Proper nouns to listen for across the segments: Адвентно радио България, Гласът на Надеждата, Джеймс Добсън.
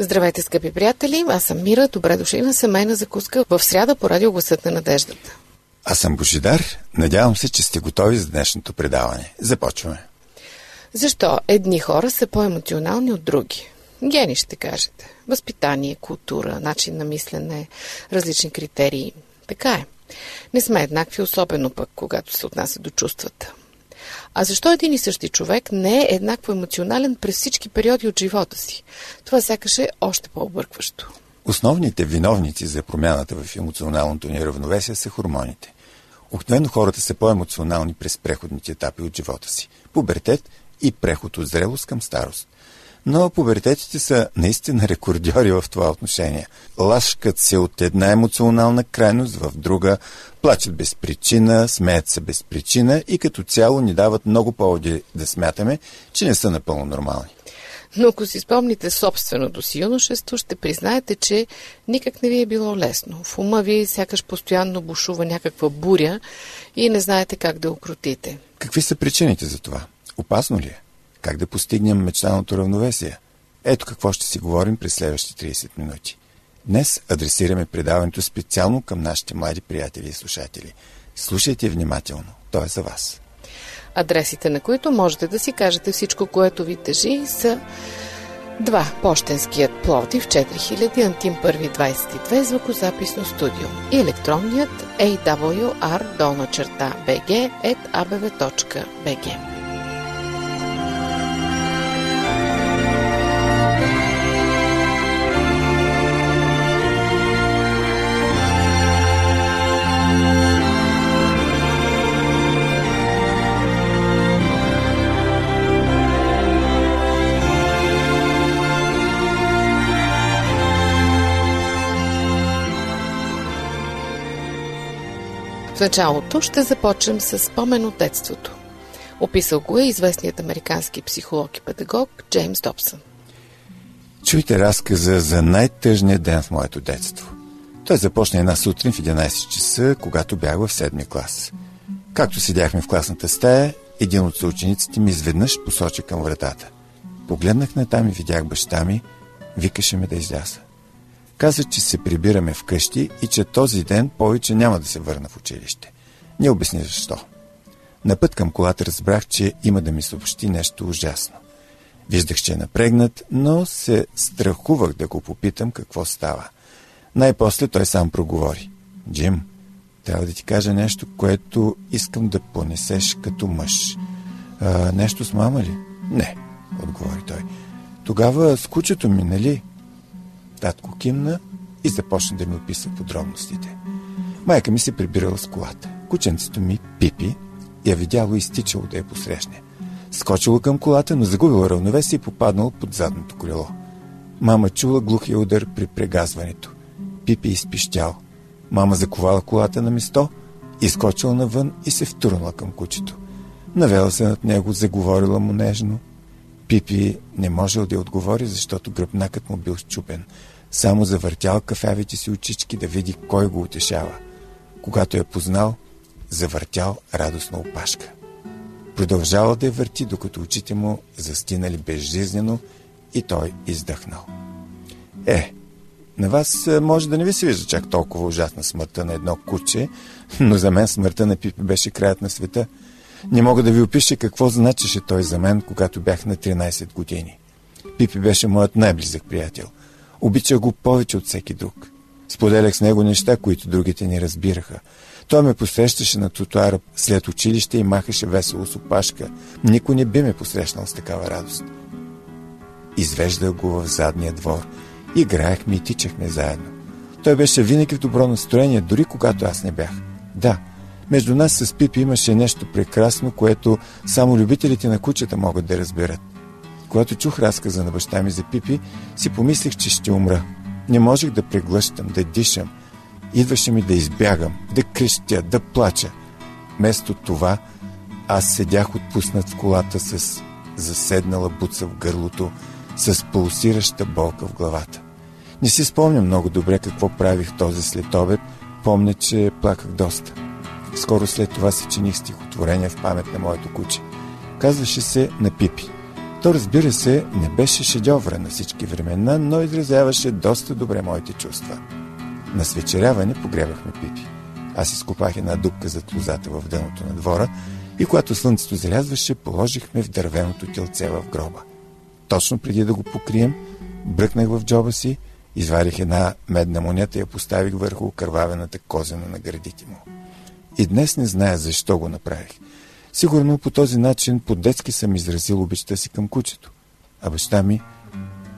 Здравейте, скъпи приятели! Аз съм Мира. Добре дошли на Семейна закуска в сряда по радио Гласът на надеждата. Аз съм Божидар. Надявам се, че сте готови за днешното предаване. Започваме. Защо едни хора са по-емоционални от други? Гени, ще кажете. Възпитание, култура, начин на мислене, различни критерии. Така е. Не сме еднакви, особено пък, когато се отнася до чувствата. А защо един и същи човек не е еднакво емоционален през всички периоди от живота си? Това сякаш е още по-объркващо. Основните виновници за промяната в емоционалното неравновесие са хормоните. Обикновено хората са по-емоционални през преходните етапи от живота си. Пубертет и преход от зрелост към старост. Но пубертетите са наистина рекордьори в това отношение. Лашкат се от една емоционална крайност в друга, плачат без причина, смеят се без причина и като цяло ни дават много поводи да смятаме, че не са напълно нормални. Но ако си спомните собственото си юношество, ще признаете, че никак не ви е било лесно. В ума ви сякаш постоянно бушува някаква буря и не знаете как да укротите. Какви са причините за това? Опасно ли е? Как да постигнем мечтаното равновесие? Ето какво ще си говорим през следващите 30 минути. Днес адресираме предаването специално към нашите млади приятели и слушатели. Слушайте внимателно. То е за вас. Адресите, на които можете да си кажете всичко, което ви тежи, са 2. Пощенският Пловдив 4000, Антим 1 22, звукозаписно студио, и електронният awr_bg@abv.bg. В началото ще започнем с спомен от детството. Описал го е известният американски психолог и педагог Джеймс Добсън. Чуйте разказа за най-тъжния ден в моето детство. Той започна една сутрин в 11 часа, когато бях в 7-ми клас. Както седяхме в класната стая, един от съучениците ми изведнъж посочи към вратата. Погледнах натам и видях баща ми, викаше ме да изляза. Каза, че се прибираме вкъщи и че този ден повече няма да се върна в училище. Не обясни защо. На път към колата разбрах, че има да ми съобщи нещо ужасно. Виждах, че е напрегнат, но се страхувах да го попитам какво става. Най-после той сам проговори. Джим, трябва да ти кажа нещо, което искам да понесеш като мъж. Нещо с мама ли? Не, отговори той. Тогава с кучето ми, нали? Татко кимна и започна да ми описва подробностите. Майка ми се прибирала с колата. Кученцето ми, Пипи, я видяло и стичало да я посрещне. Скочило към колата, но загубило равновесие и попаднало под задното колело. Мама чула глухия удар при прегазването. Пипи изпищял. Мама заковала колата на место, изскочила навън и се втурнала към кучето. Навела се над него, заговорила му нежно. Пипи не можел да отговори, защото гръбнакът му бил счупен. Само завъртял кафявите си очички да види кой го утешава. Когато я познал, завъртял радостна опашка. Продължава да я върти, докато очите му застинали безжизнено и той издъхнал. На вас може да не ви се вижда чак толкова ужасна смъртта на едно куче, но за мен смъртта на Пипи беше краят на света. Не мога да ви опиша какво значеше той за мен, когато бях на 13 години. Пипи беше моят най-близък приятел. Обичах го повече от всеки друг. Споделях с него неща, които другите не разбираха. Той ме посрещаше на тротоара след училище и махаше весело с опашка. Никой не би ме посрещнал с такава радост. Извеждах го в задния двор. Играехме и тичахме заедно. Той беше винаги в добро настроение, дори когато аз не бях. Да, между нас с Пипи имаше нещо прекрасно, което само любителите на кучета могат да разберат. Когато чух разказа на баща ми за Пипи, си помислих, че ще умра. Не можех да преглъщам, да дишам. Идваше ми да избягам, да крещя, да плача. Вместо това аз седях отпуснат в колата с заседнала буца в гърлото, с пулсираща болка в главата. Не си спомням много добре какво правих този следобед. Помня, че плаках доста. Скоро след това се чиних стихотворение в памет на моето куче. Казваше се на Пипи. То, разбира се, не беше шедьовра на всички времена, но изразяваше доста добре моите чувства. На свечеряване погребахме Пипи. Аз изкопах една дупка зад лозата в дъното на двора и когато слънцето залязваше, положихме в дървеното телце в гроба. Точно преди да го покрием, бръкнах в джоба си, извадих една медна монета и я поставих върху окървавената козена на гърдите му. И днес не зная защо го направих. Сигурно по този начин по-детски съм изразил обичта си към кучето. А баща ми,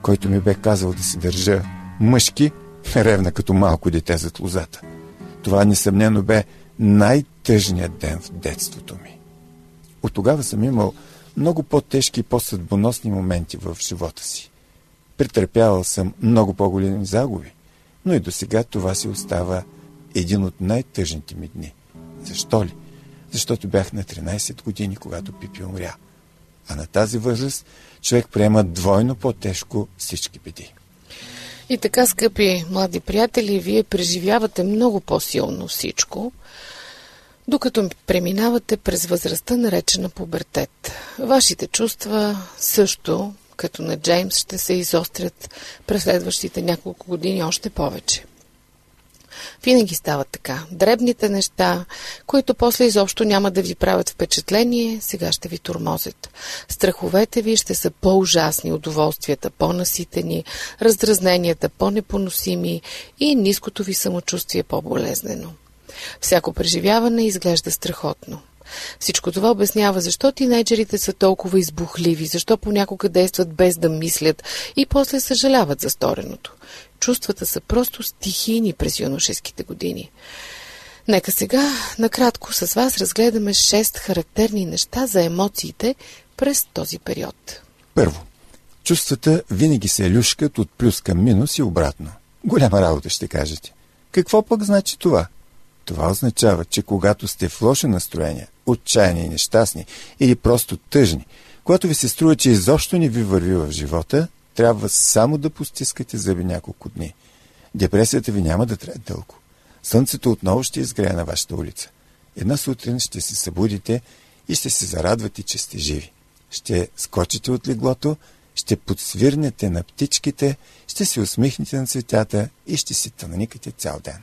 който ми бе казал да се държа мъжки, ревна като малко дете зад лозата. Това несъмнено бе най-тъжният ден в детството ми. От тогава съм имал много по-тежки и по-съдбоносни моменти в живота си. Претърпявал съм много по-големи загуби, но и до сега това си остава един от най-тъжните ми дни. Защо ли? Защото бях на 13 години, когато Пипи умря. А на тази възраст човек приема двойно по-тежко всички беди. И така, скъпи млади приятели, вие преживявате много по-силно всичко, докато преминавате през възрастта, наречена пубертет. Вашите чувства също, като на Джеймс, ще се изострят през следващите няколко години още повече. Винаги става така. Дребните неща, които после изобщо няма да ви правят впечатление, сега ще ви тормозят. Страховете ви ще са по-ужасни, удоволствията по-наситени, раздразненията по-непоносими и ниското ви самочувствие по-болезнено. Всяко преживяване изглежда страхотно. Всичко това обяснява защо тинейджерите са толкова избухливи, защо понякога действат без да мислят и после съжаляват за стореното. Чувствата са просто стихийни през юношеските години. Нека сега накратко с вас разгледаме 6 характерни неща за емоциите през този период. Първо, чувствата винаги се люшкат от плюс към минус и обратно. Голяма работа, ще кажете. Какво пък значи това? Това означава, че когато сте в лошо настроение, отчаяни и нещастни или просто тъжни, когато ви се струва, че изобщо не ви върви в живота, трябва само да постискате зъби няколко дни. Депресията ви няма да трае дълго. Слънцето отново ще изгрее на вашата улица. Една сутрин ще се събудите и ще се зарадвате, че сте живи. Ще скочите от леглото, ще подсвирнете на птичките, ще се усмихнете на цветята и ще си тънникате цял ден.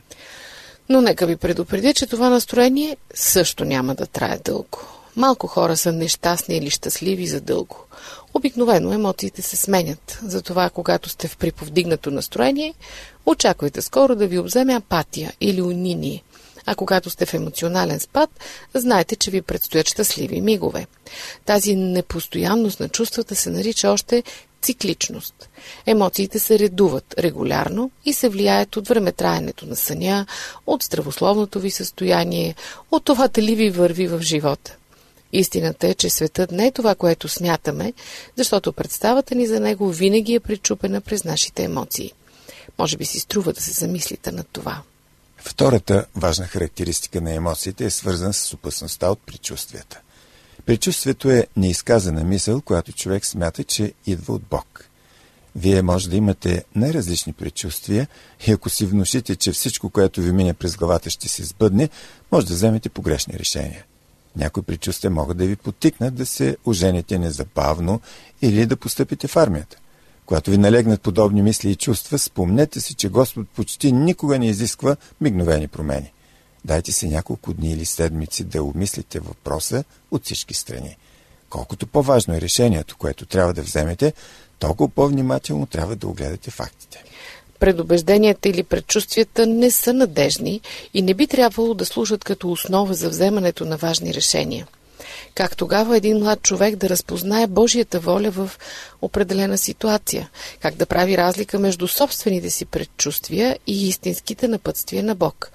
Но нека ви предупредя, че това настроение също няма да трае дълго. Малко хора са нещастни или щастливи за дълго. Обикновено емоциите се сменят. Затова, когато сте в приповдигнато настроение, очаквайте скоро да ви обземе апатия или униние. А когато сте в емоционален спад, знаете, че ви предстоят щастливи мигове. Тази непостоянност на чувствата се нарича още цикличност. Емоциите се редуват регулярно и се влияят от времетраенето на съня, от здравословното ви състояние, от това дали ви върви в живота. Истината е, че светът не е това, което смятаме, защото представата ни за него винаги е пречупена през нашите емоции. Може би си струва да се замислите над това. Втората важна характеристика на емоциите е свързана с опасността от предчувствията. Предчувствието е неизказана мисъл, която човек смята, че идва от Бог. Вие може да имате най-различни предчувствия и ако си внушите, че всичко, което ви мине през главата, ще се сбъдне, може да вземете погрешни решения. Някои предчувствия могат да ви подтикнат да се ожените незабавно или да постъпите в армията. Когато ви налегнат подобни мисли и чувства, спомнете си, че Господ почти никога не изисква мигновени промени. Дайте си няколко дни или седмици да обмислите въпроса от всички страни. Колкото по-важно е решението, което трябва да вземете, толкова по-внимателно трябва да огледате фактите. Предубежденията или предчувствията не са надежни и не би трябвало да служат като основа за вземането на важни решения. Как тогава един млад човек да разпознае Божията воля в определена ситуация? Как да прави разлика между собствените си предчувствия и истинските напътствия на Бог?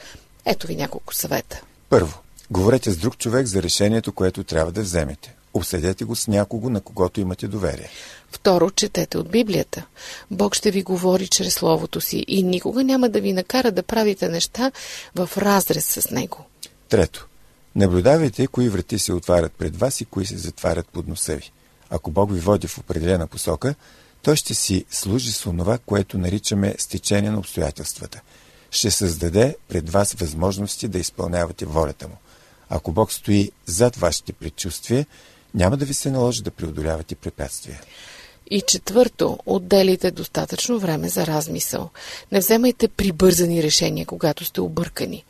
Ето ви няколко съвета. Първо, говорете с друг човек за решението, което трябва да вземете. Обсъдете го с някого, на когото имате доверие. Второ, четете от Библията. Бог ще ви говори чрез Словото си и никога няма да ви накара да правите неща в разрез с него. Трето, наблюдавайте кои врати се отварят пред вас и кои се затварят под носа ви. Ако Бог ви води в определена посока, той ще си служи с онова, което наричаме стечение на обстоятелствата. Ще създаде пред вас възможности да изпълнявате волята му. Ако Бог стои зад вашите предчувствия, няма да ви се наложи да преодолявате препятствия. И четвърто, отделите достатъчно време за размисъл. Не вземайте прибързани решения, когато сте объркани.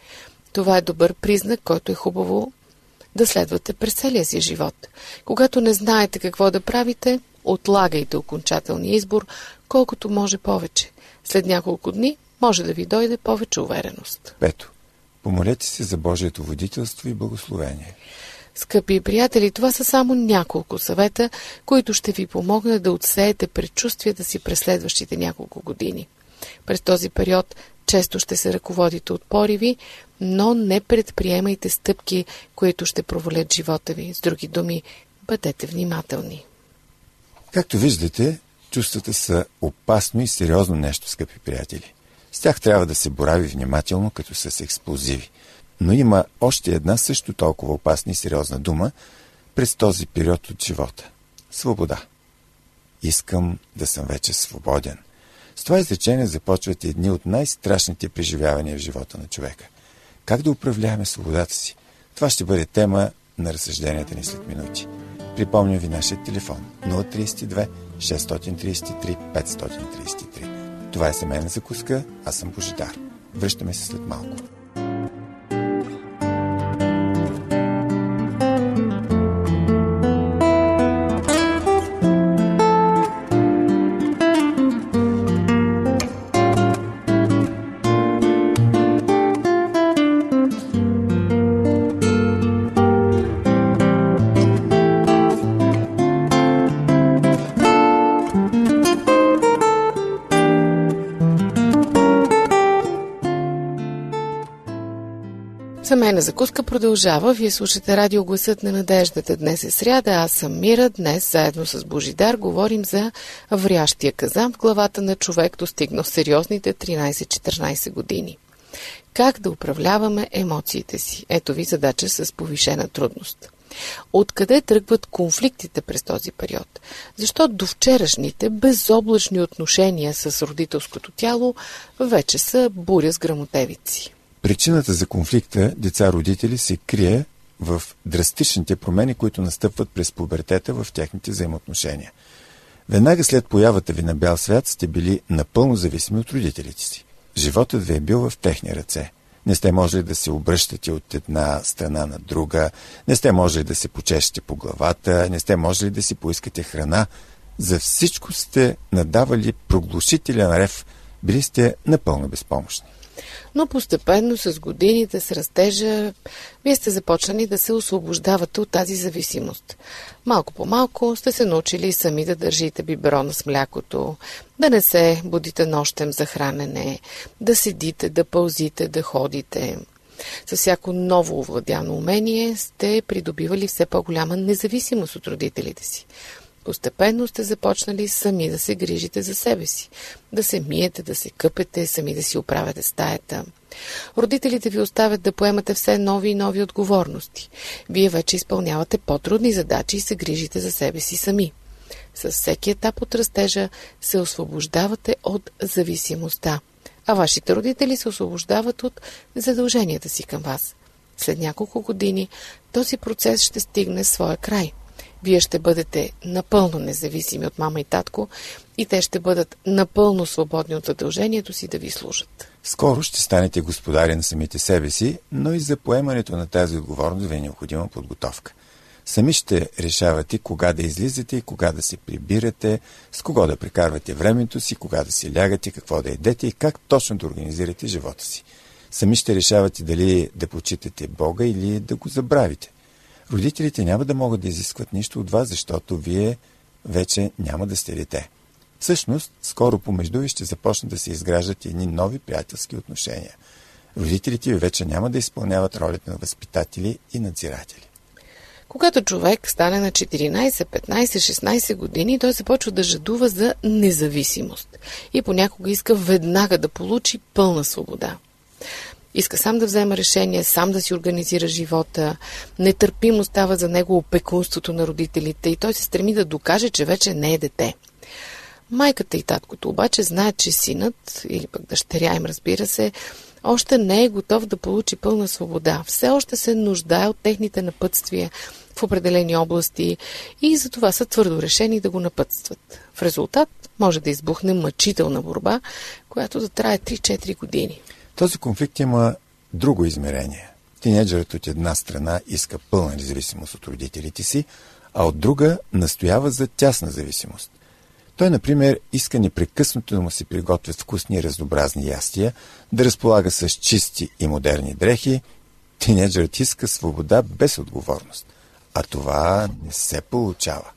Това е добър признак, който е хубаво да следвате през целия си живот. Когато не знаете какво да правите, отлагайте окончателния избор колкото може повече. След няколко дни може да ви дойде повече увереност. Пето, помолете се за Божието водителство и благословение. Скъпи приятели, това са само няколко съвета, които ще ви помогнат да отсеете предчувствията си през следващите няколко години. През този период често ще се ръководите от пориви, но не предприемайте стъпки, които ще провалят живота ви. С други думи, бъдете внимателни. Както виждате, чувствата са опасно и сериозно нещо, скъпи приятели. С тях трябва да се борави внимателно, като с експлозиви. Но има още една също толкова опасна и сериозна дума през този период от живота. Свобода. Искам да съм вече свободен. С това изречение започват едни от най-страшните преживявания в живота на човека. Как да управляваме свободата си? Това ще бъде тема на разсъжденията ни след минути. Припомням ви нашия телефон 032 633 533. Това е семейна закуска, аз съм Божидар. Връщаме се след малко. Семейна закуска продължава. Вие слушате радио Гласът на надеждата. Днес е сряда. Аз съм Мира. Днес заедно с Божидар говорим за врящия казан в главата на човек, достигнал сериозните 13-14 години. Как да управляваме емоциите си? Ето ви задача с повишена трудност. Откъде тръгват конфликтите през този период? Защо довчерашните безоблачни отношения с родителското тяло вече са буря с грамотевици? Причината за конфликта деца-родители се крие в драстичните промени, които настъпват през пубертета в техните взаимоотношения. Веднага след появата ви на бял свят сте били напълно зависими от родителите си. Животът ви е бил в техни ръце. Не сте можели да се обръщате от една страна на друга, не сте можели да се почешете по главата, не сте можели да си поискате храна. За всичко сте надавали проглушителен рев. Били сте напълно безпомощни. Но постепенно с годините, с растежа, вие сте започнали да се освобождавате от тази зависимост. Малко по малко сте се научили сами да държите биберона с млякото, да не се будите нощем за хранене, да седите, да пълзите, да ходите. С всяко ново овладяно умение сте придобивали все по-голяма независимост от родителите си. Постепенно сте започнали сами да се грижите за себе си, да се миете, да се къпете, сами да си оправяте стаята. Родителите ви оставят да поемате все нови и нови отговорности. Вие вече изпълнявате по-трудни задачи и се грижите за себе си сами. С всеки етап от растежа се освобождавате от зависимостта, а вашите родители се освобождават от задълженията си към вас. След няколко години този процес ще стигне своя край. Вие ще бъдете напълно независими от мама и татко и те ще бъдат напълно свободни от задължението си да ви служат. Скоро ще станете господари на самите себе си, но и за поемането на тази отговорност ви е необходима подготовка. Сами ще решавате кога да излизате и кога да се прибирате, с кого да прекарвате времето си, кога да си лягате, какво да ядете и как точно да организирате живота си. Сами ще решавате дали да почитате Бога или да го забравите. Родителите няма да могат да изискват нищо от вас, защото вие вече няма да сте дете. Всъщност, скоро помежду ви ще започнат да се изграждат едни нови приятелски отношения. Родителите ви вече няма да изпълняват ролята на възпитатели и надзиратели. Когато човек стане на 14, 15, 16 години, той започва да жадува за независимост и понякога иска веднага да получи пълна свобода. Иска сам да взема решение, сам да си организира живота. Нетърпимо става за него опекунството на родителите и той се стреми да докаже, че вече не е дете. Майката и таткото обаче знаят, че синът, или пък дъщеря им, разбира се, още не е готов да получи пълна свобода. Все още се нуждае от техните напътствия в определени области и затова са твърдо решени да го напътстват. В резултат може да избухне мъчителна борба, която да трае 3-4 години. Този конфликт има друго измерение. Тинейджерът от една страна иска пълна независимост от родителите си, а от друга настоява за тясна зависимост. Той, например, иска непрекъснато да му се приготвят вкусни и разнообразни ястия, да разполага с чисти и модерни дрехи. Тинейджерът иска свобода без отговорност. А това не се получава.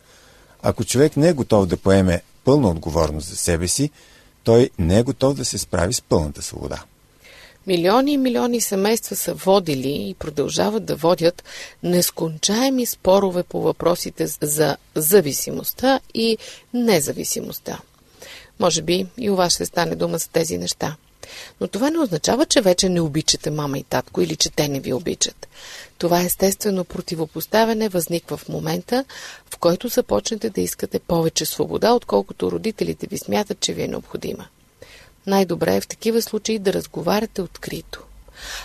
Ако човек не е готов да поеме пълна отговорност за себе си, той не е готов да се справи с пълната свобода. Милиони и милиони семейства са водили и продължават да водят нескончаеми спорове по въпросите за зависимостта и независимостта. Може би и у вас ще стане дума за тези неща. Но това не означава, че вече не обичате мама и татко или че те не ви обичат. Това естествено противопоставяне възниква в момента, в който започнете да искате повече свобода, отколкото родителите ви смятат, че ви е необходима. Най-добре е в такива случаи да разговаряте открито.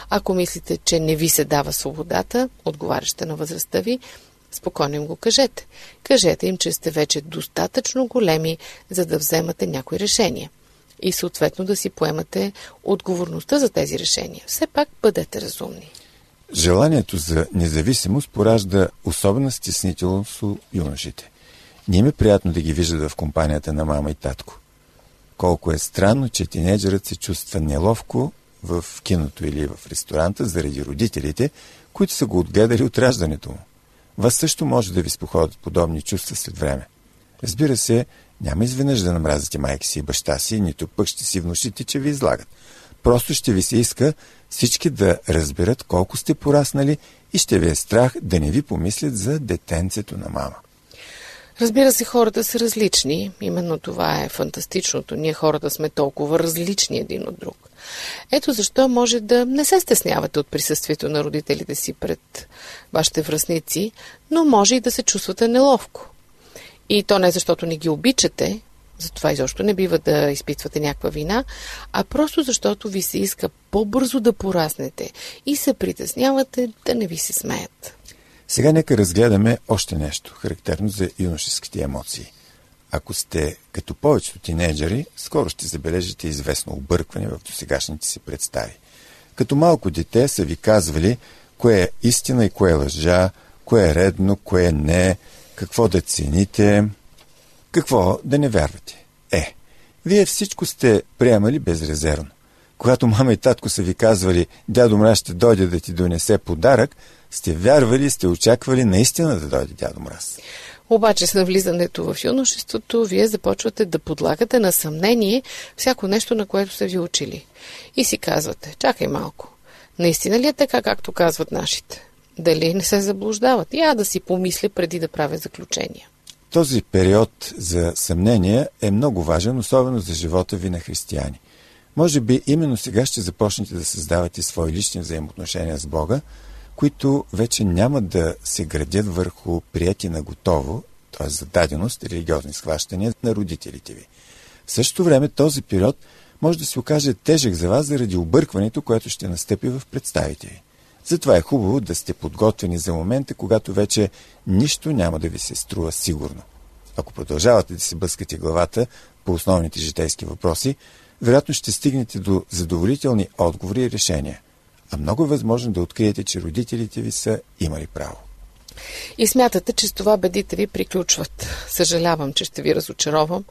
Ако мислите, че не ви се дава свободата, отговаряща на възрастта ви, спокойно им го кажете. Кажете им, че сте вече достатъчно големи, за да вземате някои решения. И съответно да си поемате отговорността за тези решения. Все пак бъдете разумни. Желанието за независимост поражда особена стеснителност у юношите. Не им е приятно да ги виждат в компанията на мама и татко. Колко е странно, че тинейджерът се чувства неловко в киното или в ресторанта заради родителите, които са го отгледали от раждането му. Вас също може да ви споходят подобни чувства след време. Разбира се, няма изведнъж да намразите майка си и баща си, нито пък ще си внушите, че ви излагат. Просто ще ви се иска всички да разберат колко сте пораснали и ще ви е страх да не ви помислят за детенцето на мама. Разбира се, хората са различни. Именно това е фантастичното. Ние хората сме толкова различни един от друг. Ето защо може да не се стеснявате от присъствието на родителите си пред вашите връстници, но може и да се чувствате неловко. И то не защото не ги обичате, затова изобщо не бива да изпитвате някаква вина, а просто защото ви се иска по-бързо да пораснете и се притеснявате да не ви се смеят. Сега нека разгледаме още нещо, характерно за юношеските емоции. Ако сте като повечето тинейджери, скоро ще забележите известно объркване в досегашните си представи. Като малко дете са ви казвали кое е истина и кое е лъжа, кое е редно, кое не, какво да цените, какво да не вярвате. Вие всичко сте приемали безрезервно. Когато мама и татко са ви казвали «Дядо Мраз ще дойде да ти донесе подарък», сте вярвали, сте очаквали наистина да дойде Дядо Мраз. Обаче с навлизането в юношеството, вие започвате да подлагате на съмнение всяко нещо, на което са ви учили. И си казвате, чакай малко, наистина ли е така, както казват нашите? Дали не се заблуждават? Я да си помисля преди да правя заключения. Този период за съмнение е много важен, особено за живота ви на християни. Може би именно сега ще започнете да създавате свои лични взаимоотношения с Бога, които вече няма да се градят върху прияти на готово, т.е. зададеност, религиозни схващания на родителите ви. В същото време този период може да се окаже тежък за вас заради объркването, което ще настъпи в представите ви. Затова е хубаво да сте подготвени за момента, когато вече нищо няма да ви се струва сигурно. Ако продължавате да си блъскате главата по основните житейски въпроси, вероятно ще стигнете до задоволителни отговори и решения. А много е възможно да откриете, че родителите ви са имали право. И смятате, че с това бедите ви приключват. Съжалявам, че ще ви разочаровам,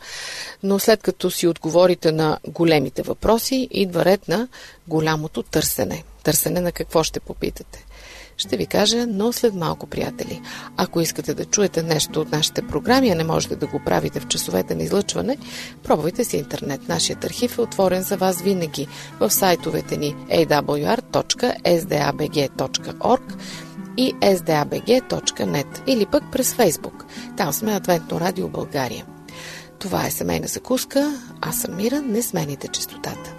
но след като си отговорите на големите въпроси, идва ред на голямото търсене. Търсене на какво ще попитате. Ще ви кажа, но след малко, приятели. Ако искате да чуете нещо от нашите програми, а не можете да го правите в часовете на излъчване, пробвайте си интернет. Нашият архив е отворен за вас винаги в сайтовете ни awr.sdabg.org и sdabg.net или пък през Facebook. Там сме Адвентно радио България. Това е семейна закуска. Аз съм Мира. Не смените честотата.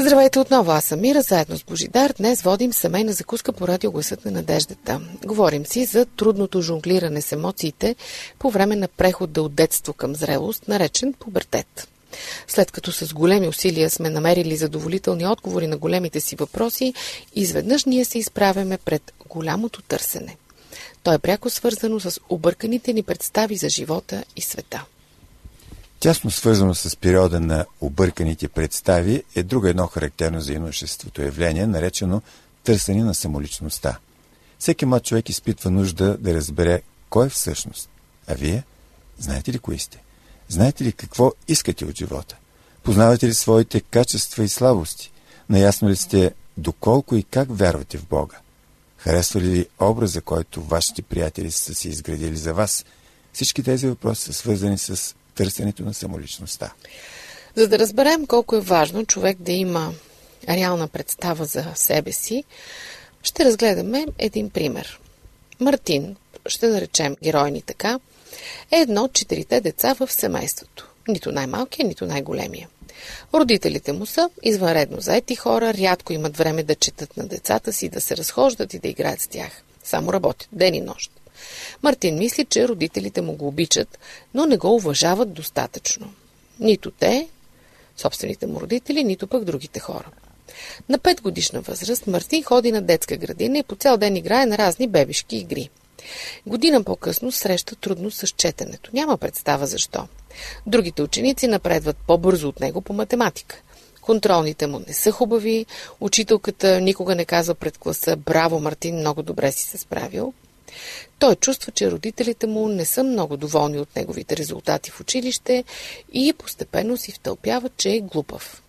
Здравейте отново, аз съм Мира, заедно с Божидар. Днес водим семейна закуска по радио Гласът на надеждата. Говорим си за трудното жонглиране с емоциите по време на прехода от детство към зрелост, наречен пубертет. След като с големи усилия сме намерили задоволителни отговори на големите си въпроси, изведнъж ние се изправяме пред голямото търсене. То е пряко свързано с обърканите ни представи за живота и света. Тясно свързано с периода на обърканите представи е друго едно характерно за юношеството явление, наречено търсене на самоличността. Всеки млад човек изпитва нужда да разбере кой е всъщност. А вие? Знаете ли кои сте? Знаете ли какво искате от живота? Познавате ли своите качества и слабости? Наясно ли сте доколко и как вярвате в Бога? Харесва ли образа, който вашите приятели са си изградили за вас? Всички тези въпроси са свързани с търсенето на самоличността. За да разберем колко е важно човек да има реална представа за себе си, ще разгледаме един пример. Мартин, ще наречем герой ни така, е едно от 4 деца в семейството. Нито най-малкият, нито най-големия. Родителите му са извънредно заети хора, рядко имат време да четат на децата си, да се разхождат и да играят с тях. Само работят ден и нощ. Мартин мисли, че родителите му го обичат, но не го уважават достатъчно. Нито те, собствените му родители, нито пък другите хора. На 5-годишна възраст Мартин ходи на детска градина и по цял ден играе на разни бебешки игри. Година по-късно среща трудност с четенето. Няма представа защо. Другите ученици напредват по-бързо от него по математика. Контролните му не са хубави, учителката никога не казва пред класа: „Браво, Мартин, много добре си се справил“. Той чувства, че родителите му не са много доволни от неговите резултати в училище и постепенно си втълпява, че е глупав.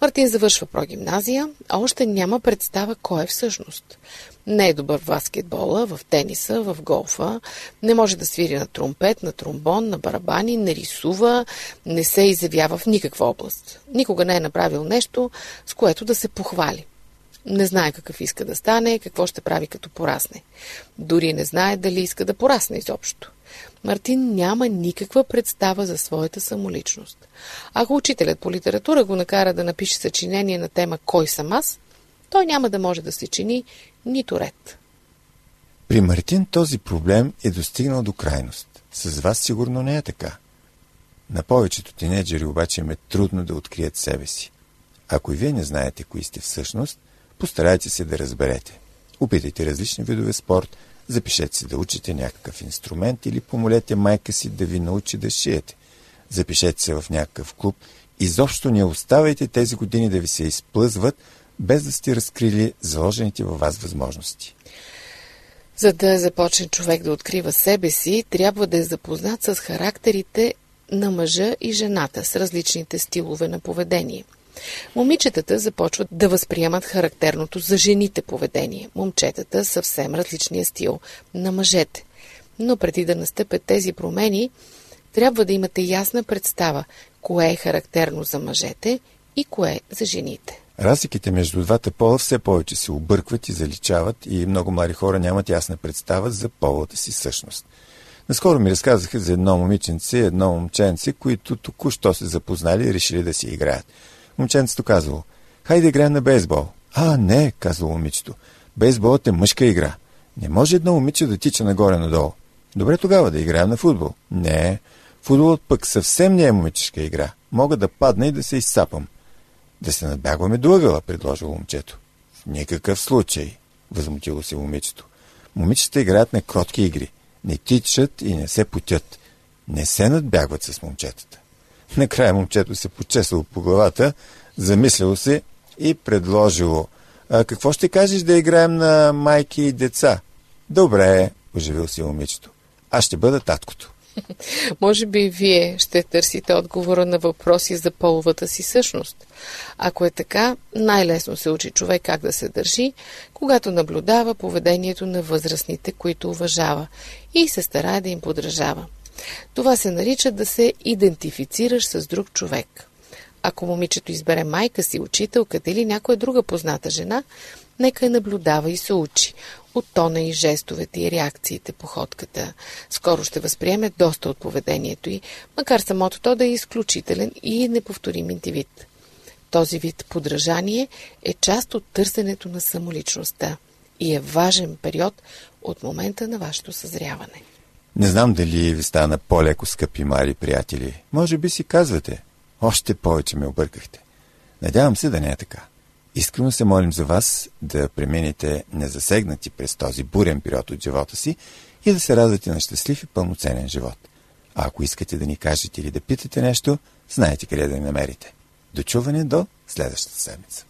Мартин завършва прогимназия, а още няма представа кой е всъщност. Не е добър в баскетбола, в тениса, в голфа, не може да свири на тромпет, на тромбон, на барабани, не рисува, не се изявява в никаква област. Никога не е направил нещо, с което да се похвали. Не знае какъв иска да стане, какво ще прави като порасне. Дори не знае дали иска да порасне изобщо. Мартин няма никаква представа за своята самоличност. Ако учителят по литература го накара да напише съчинение на тема „Кой съм аз?“, той няма да може да се чини нито ред. При Мартин този проблем е достигнал до крайност. С вас сигурно не е така. На повечето тинейджери обаче им е трудно да открият себе си. Ако и вие не знаете кои сте всъщност, постарайте се да разберете. Опитайте различни видове спорт, запишете се да учите някакъв инструмент или помолете майка си да ви научи да шиете. Запишете се в някакъв клуб. Изобщо не оставайте тези години да ви се изплъзват, без да сте разкрили заложените във вас възможности. За да започне човек да открива себе си, трябва да е запознат с характерите на мъжа и жената, с различните стилове на поведение. Момичетата започват да възприемат характерното за жените поведение. Момчетата – съвсем различния стил на мъжете. Но преди да настъпят тези промени, трябва да имате ясна представа кое е характерно за мъжете и кое е за жените. Разликите между двата пола все повече се объркват и заличават и много млади хора нямат ясна представа за полата си същност. Наскоро ми разказаха за едно момиченце и едно момченце, които току-що се запознали и решили да си играят. Момченцето казало: „Хайде играем на бейсбол“. „А, не“, казало момичето. „Бейсболът е мъжка игра. Не може едно момиче да тича нагоре-надолу“. „Добре, тогава да играем на футбол“. „Не, футболът пък съвсем не е момичешка игра. Мога да падна и да се изсапам“. „Да се надбягваме до ъгъла“, предложило момчето. „В никакъв случай“, възмутило се момичето. „Момичета играят на кротки игри. Не тичат и не се потят. не се надбягват с момчетата. Накрая момчето се почесало по главата, замислило се и предложило: какво ще кажеш да играем на майки и деца? Добре, оживил си момичето. Аз ще бъда таткото. Може би и вие ще търсите отговора на въпроси за половата си същност. Ако е така, най-лесно се учи човек как да се държи, когато наблюдава поведението на възрастните, които уважава, и се старае да им подражава. Това се нарича да се идентифицираш с друг човек. Ако момичето избере майка си, учителката или някоя друга позната жена, нека я наблюдава и се учи от тона и жестовете и реакциите, походката. Скоро ще възприеме доста от поведението й, макар самото то да е изключителен и неповторим индивид. Този вид подражание е част от търсенето на самоличността и е важен период от момента на вашето съзряване. Не знам дали ви стана по-леко, скъпи мали приятели. Може би си казвате: още повече ме объркахте. Надявам се да не е така. Искрено се молим за вас да преминете незасегнати през този бурен период от живота си и да се радвате на щастлив и пълноценен живот. А ако искате да ни кажете или да питате нещо, знаете къде да ни намерите. Дочуване до следващата седмица.